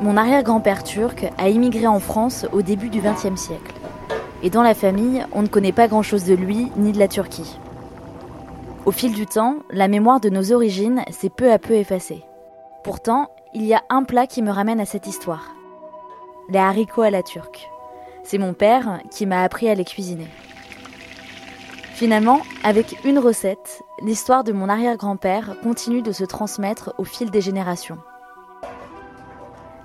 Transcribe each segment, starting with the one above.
Mon arrière-grand-père turc a immigré en France au début du XXe siècle. Et dans la famille, on ne connaît pas grand-chose de lui ni de la Turquie. Au fil du temps, la mémoire de nos origines s'est peu à peu effacée. Pourtant, il y a un plat qui me ramène à cette histoire. Les haricots à la turque. C'est mon père qui m'a appris à les cuisiner. Finalement, avec une recette, l'histoire de mon arrière-grand-père continue de se transmettre au fil des générations.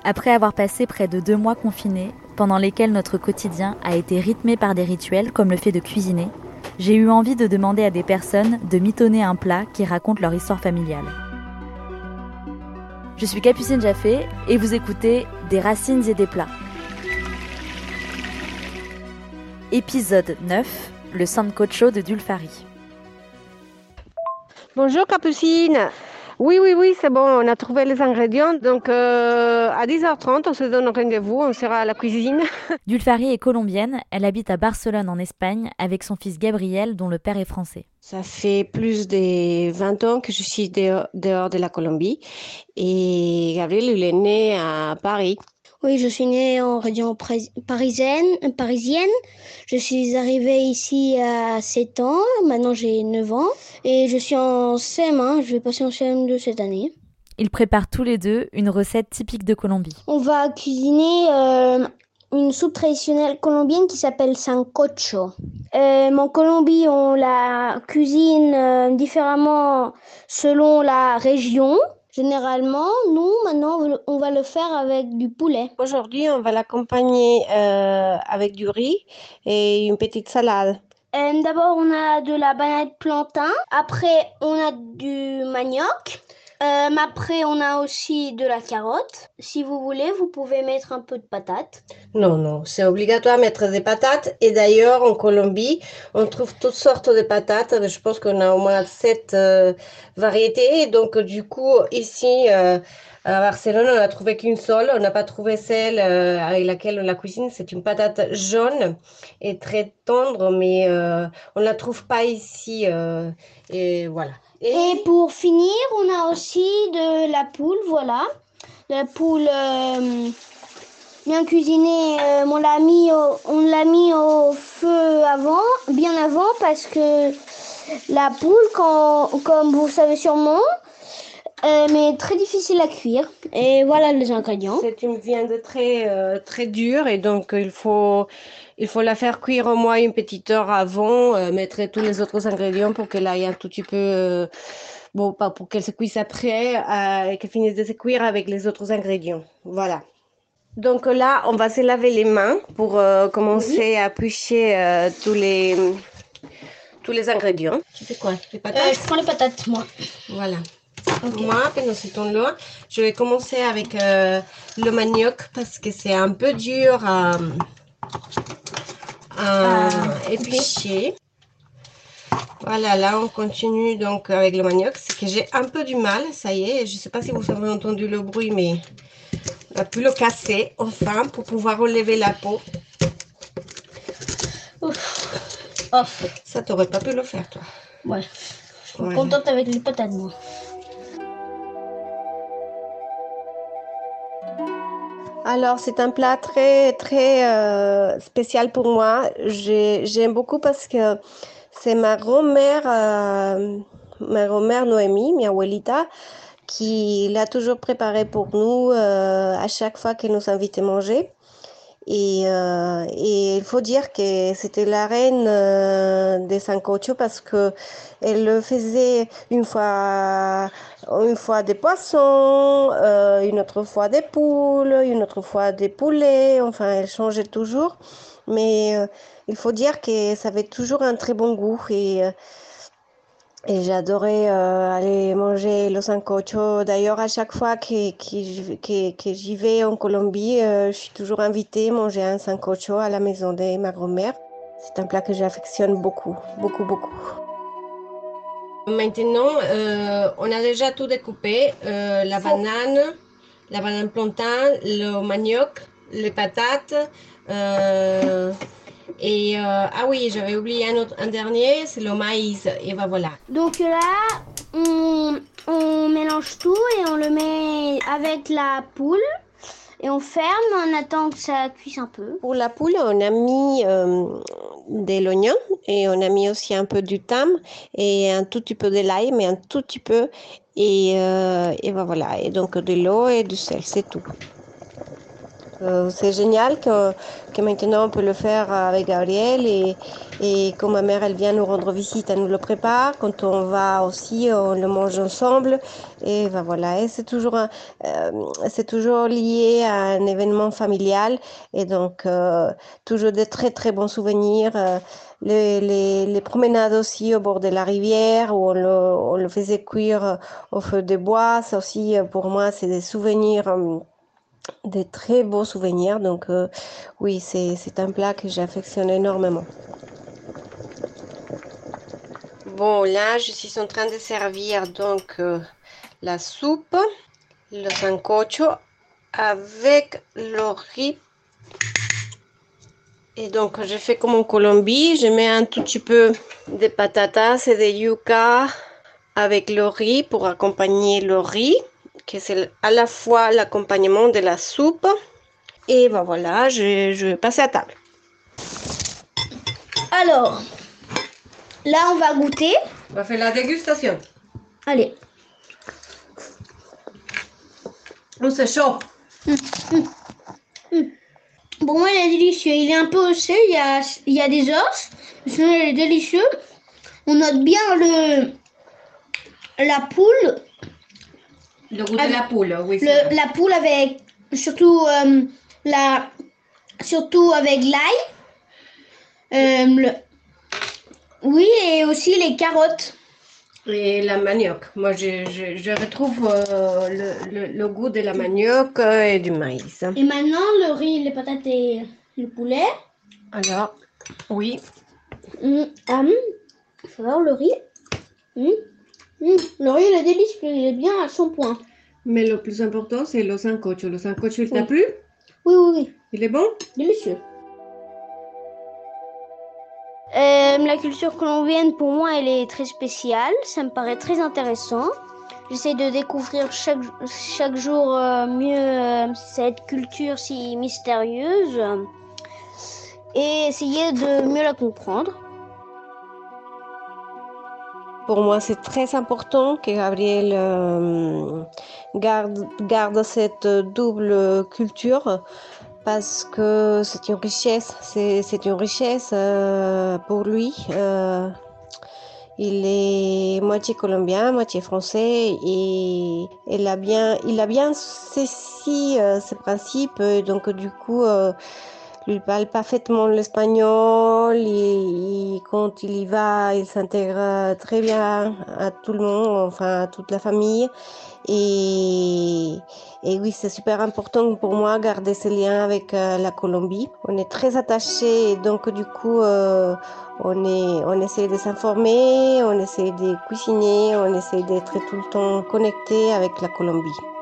Après avoir passé près de 2 mois confinés, pendant lesquels notre quotidien a été rythmé par des rituels comme le fait de cuisiner, j'ai eu envie de demander à des personnes de mitonner un plat qui raconte leur histoire familiale. Je suis Capucine Jaffé et vous écoutez Des racines et des plats. Épisode 9, le Sancocho de Dulfari. Bonjour Capucine. Oui, c'est bon, on a trouvé les ingrédients. Donc à 10h30, on se donne rendez-vous, on sera à la cuisine. Dulfari est colombienne, elle habite à Barcelone en Espagne avec son fils Gabriel dont le père est français. Ça fait plus de 20 ans que je suis dehors de la Colombie et Gabriel il est né à Paris. Oui, je suis née en région parisienne. Je suis arrivée ici à 7 ans, maintenant j'ai 9 ans. Et je suis en CM1, je vais passer en CM2 cette année. Ils préparent tous les deux une recette typique de Colombie. On va cuisiner une soupe traditionnelle colombienne qui s'appelle Sancocho. En Colombie, on la cuisine différemment selon la région. Généralement, nous, maintenant, on va le faire avec du poulet. Aujourd'hui, on va l'accompagner avec du riz et une petite salade. D'abord, on a de la banane plantain. Après, on a du manioc. Après, on a aussi de la carotte. Si vous voulez, vous pouvez mettre un peu de patates. Non, c'est obligatoire de mettre des patates. Et d'ailleurs, en Colombie, on trouve toutes sortes de patates. Je pense qu'on a au moins 7 variétés. Et donc, du coup, ici, à Barcelone, on n'a trouvé qu'une seule. On n'a pas trouvé celle avec laquelle on la cuisine. C'est une patate jaune et très tendre, mais on ne la trouve pas ici. Et voilà. Et pour finir, on a aussi de la poule, voilà. De la poule bien cuisinée, on l'a mis au feu avant, bien avant, parce que la poule, comme vous savez sûrement, mais très difficile à cuire. Et voilà les ingrédients. C'est une viande très dure et donc il faut la faire cuire au moins une petite heure avant, mettre tous les autres ingrédients pour qu'elle aille un tout petit peu, pour qu'elle se cuise après et qu'elle finisse de se cuire avec les autres ingrédients. Voilà. Donc là, on va se laver les mains pour commencer à éplucher tous les ingrédients. Tu fais quoi? Les patates? Je prends les patates, moi. Voilà. Okay. Moi, je vais commencer avec le manioc parce que c'est un peu dur à éplucher. Voilà, là on continue donc avec le manioc. C'est que j'ai un peu du mal, ça y est. Je ne sais pas si vous avez entendu le bruit, mais on a pu le casser enfin pour pouvoir relever la peau. Ouf. Ça, t'aurais pas pu le faire, toi. Ouais, je suis contente avec les patates, moi. Alors, c'est un plat très, très spécial pour moi. J'aime beaucoup parce que c'est ma grand-mère Noémie, mi abuelita, qui l'a toujours préparé pour nous à chaque fois qu'elle nous invitait à manger. Et il faut dire que c'était la reine des Sancocho parce qu'elle le faisait une fois des poissons, une autre fois des poules, une autre fois des poulets. Enfin, elle changeait toujours. Mais il faut dire que ça avait toujours un très bon goût. Et j'adorais aller manger le sancocho. D'ailleurs, à chaque fois que j'y vais en Colombie, je suis toujours invitée à manger un sancocho à la maison de ma grand-mère. C'est un plat que j'affectionne beaucoup, beaucoup, beaucoup. Maintenant, on a déjà tout découpé. La banane plantain, le manioc, les patates. J'avais oublié un dernier, c'est le maïs, et voilà. Donc là, on mélange tout et on le met avec la poule, et on ferme, on attend que ça cuise un peu. Pour la poule, on a mis de l'oignon et on a mis aussi un peu du thym et un tout petit peu de l'ail, mais un tout petit peu. Et ben voilà, et donc de l'eau et du sel, c'est tout. C'est génial que maintenant on peut le faire avec Gabriel et quand ma mère elle vient nous rendre visite, elle nous le prépare. Quand on va aussi, on le mange ensemble. Et ben voilà, et c'est toujours lié à un événement familial. Et donc toujours des très très bons souvenirs. Les promenades aussi au bord de la rivière où on le faisait cuire au feu de bois. Ça aussi pour moi c'est des souvenirs. Des très beaux souvenirs, donc oui, c'est un plat que j'affectionne énormément. Bon, là, je suis en train de servir donc la soupe, le sancocho avec le riz. Et donc, je fais comme en Colombie, je mets un tout petit peu de patatas et de yuca avec le riz pour accompagner le riz. Que c'est à la fois l'accompagnement de la soupe. Et ben voilà, je vais passer à table. Alors, là on va goûter. On va faire la dégustation. Allez. Oh, c'est chaud. Pour moi, il est délicieux. Il est un peu osseux, il y a des os. Sinon, il est délicieux. On note bien la poule. Le goût de la poule, oui. La poule avec, surtout avec l'ail. Oui, et aussi les carottes. Et la manioc. Moi, je retrouve le goût de la manioc et du maïs. Et maintenant, le riz, les patates et le poulet. Alors, oui. Il faut voir le riz. Le riz, il est délicieux, il est bien à son point. Mais le plus important, c'est le sancocho. Le sancocho, il t'a plu? Oui. Il est bon? Délicieux. La culture colombienne, pour moi, elle est très spéciale. Ça me paraît très intéressant. J'essaie de découvrir chaque jour mieux cette culture si mystérieuse et essayer de mieux la comprendre. Pour moi, c'est très important que Gabriel garde cette double culture parce que c'est une richesse. C'est une richesse pour lui. Il est moitié colombien, moitié français et il a bien saisi ses principes. Donc du coup, il parle parfaitement l'espagnol et quand il y va, il s'intègre très bien à tout le monde, enfin à toute la famille. Et oui, c'est super important pour moi garder ce lien avec la Colombie. On est très attachés et donc du coup, on essaie de s'informer, on essaie de cuisiner, on essaie d'être tout le temps connecté avec la Colombie.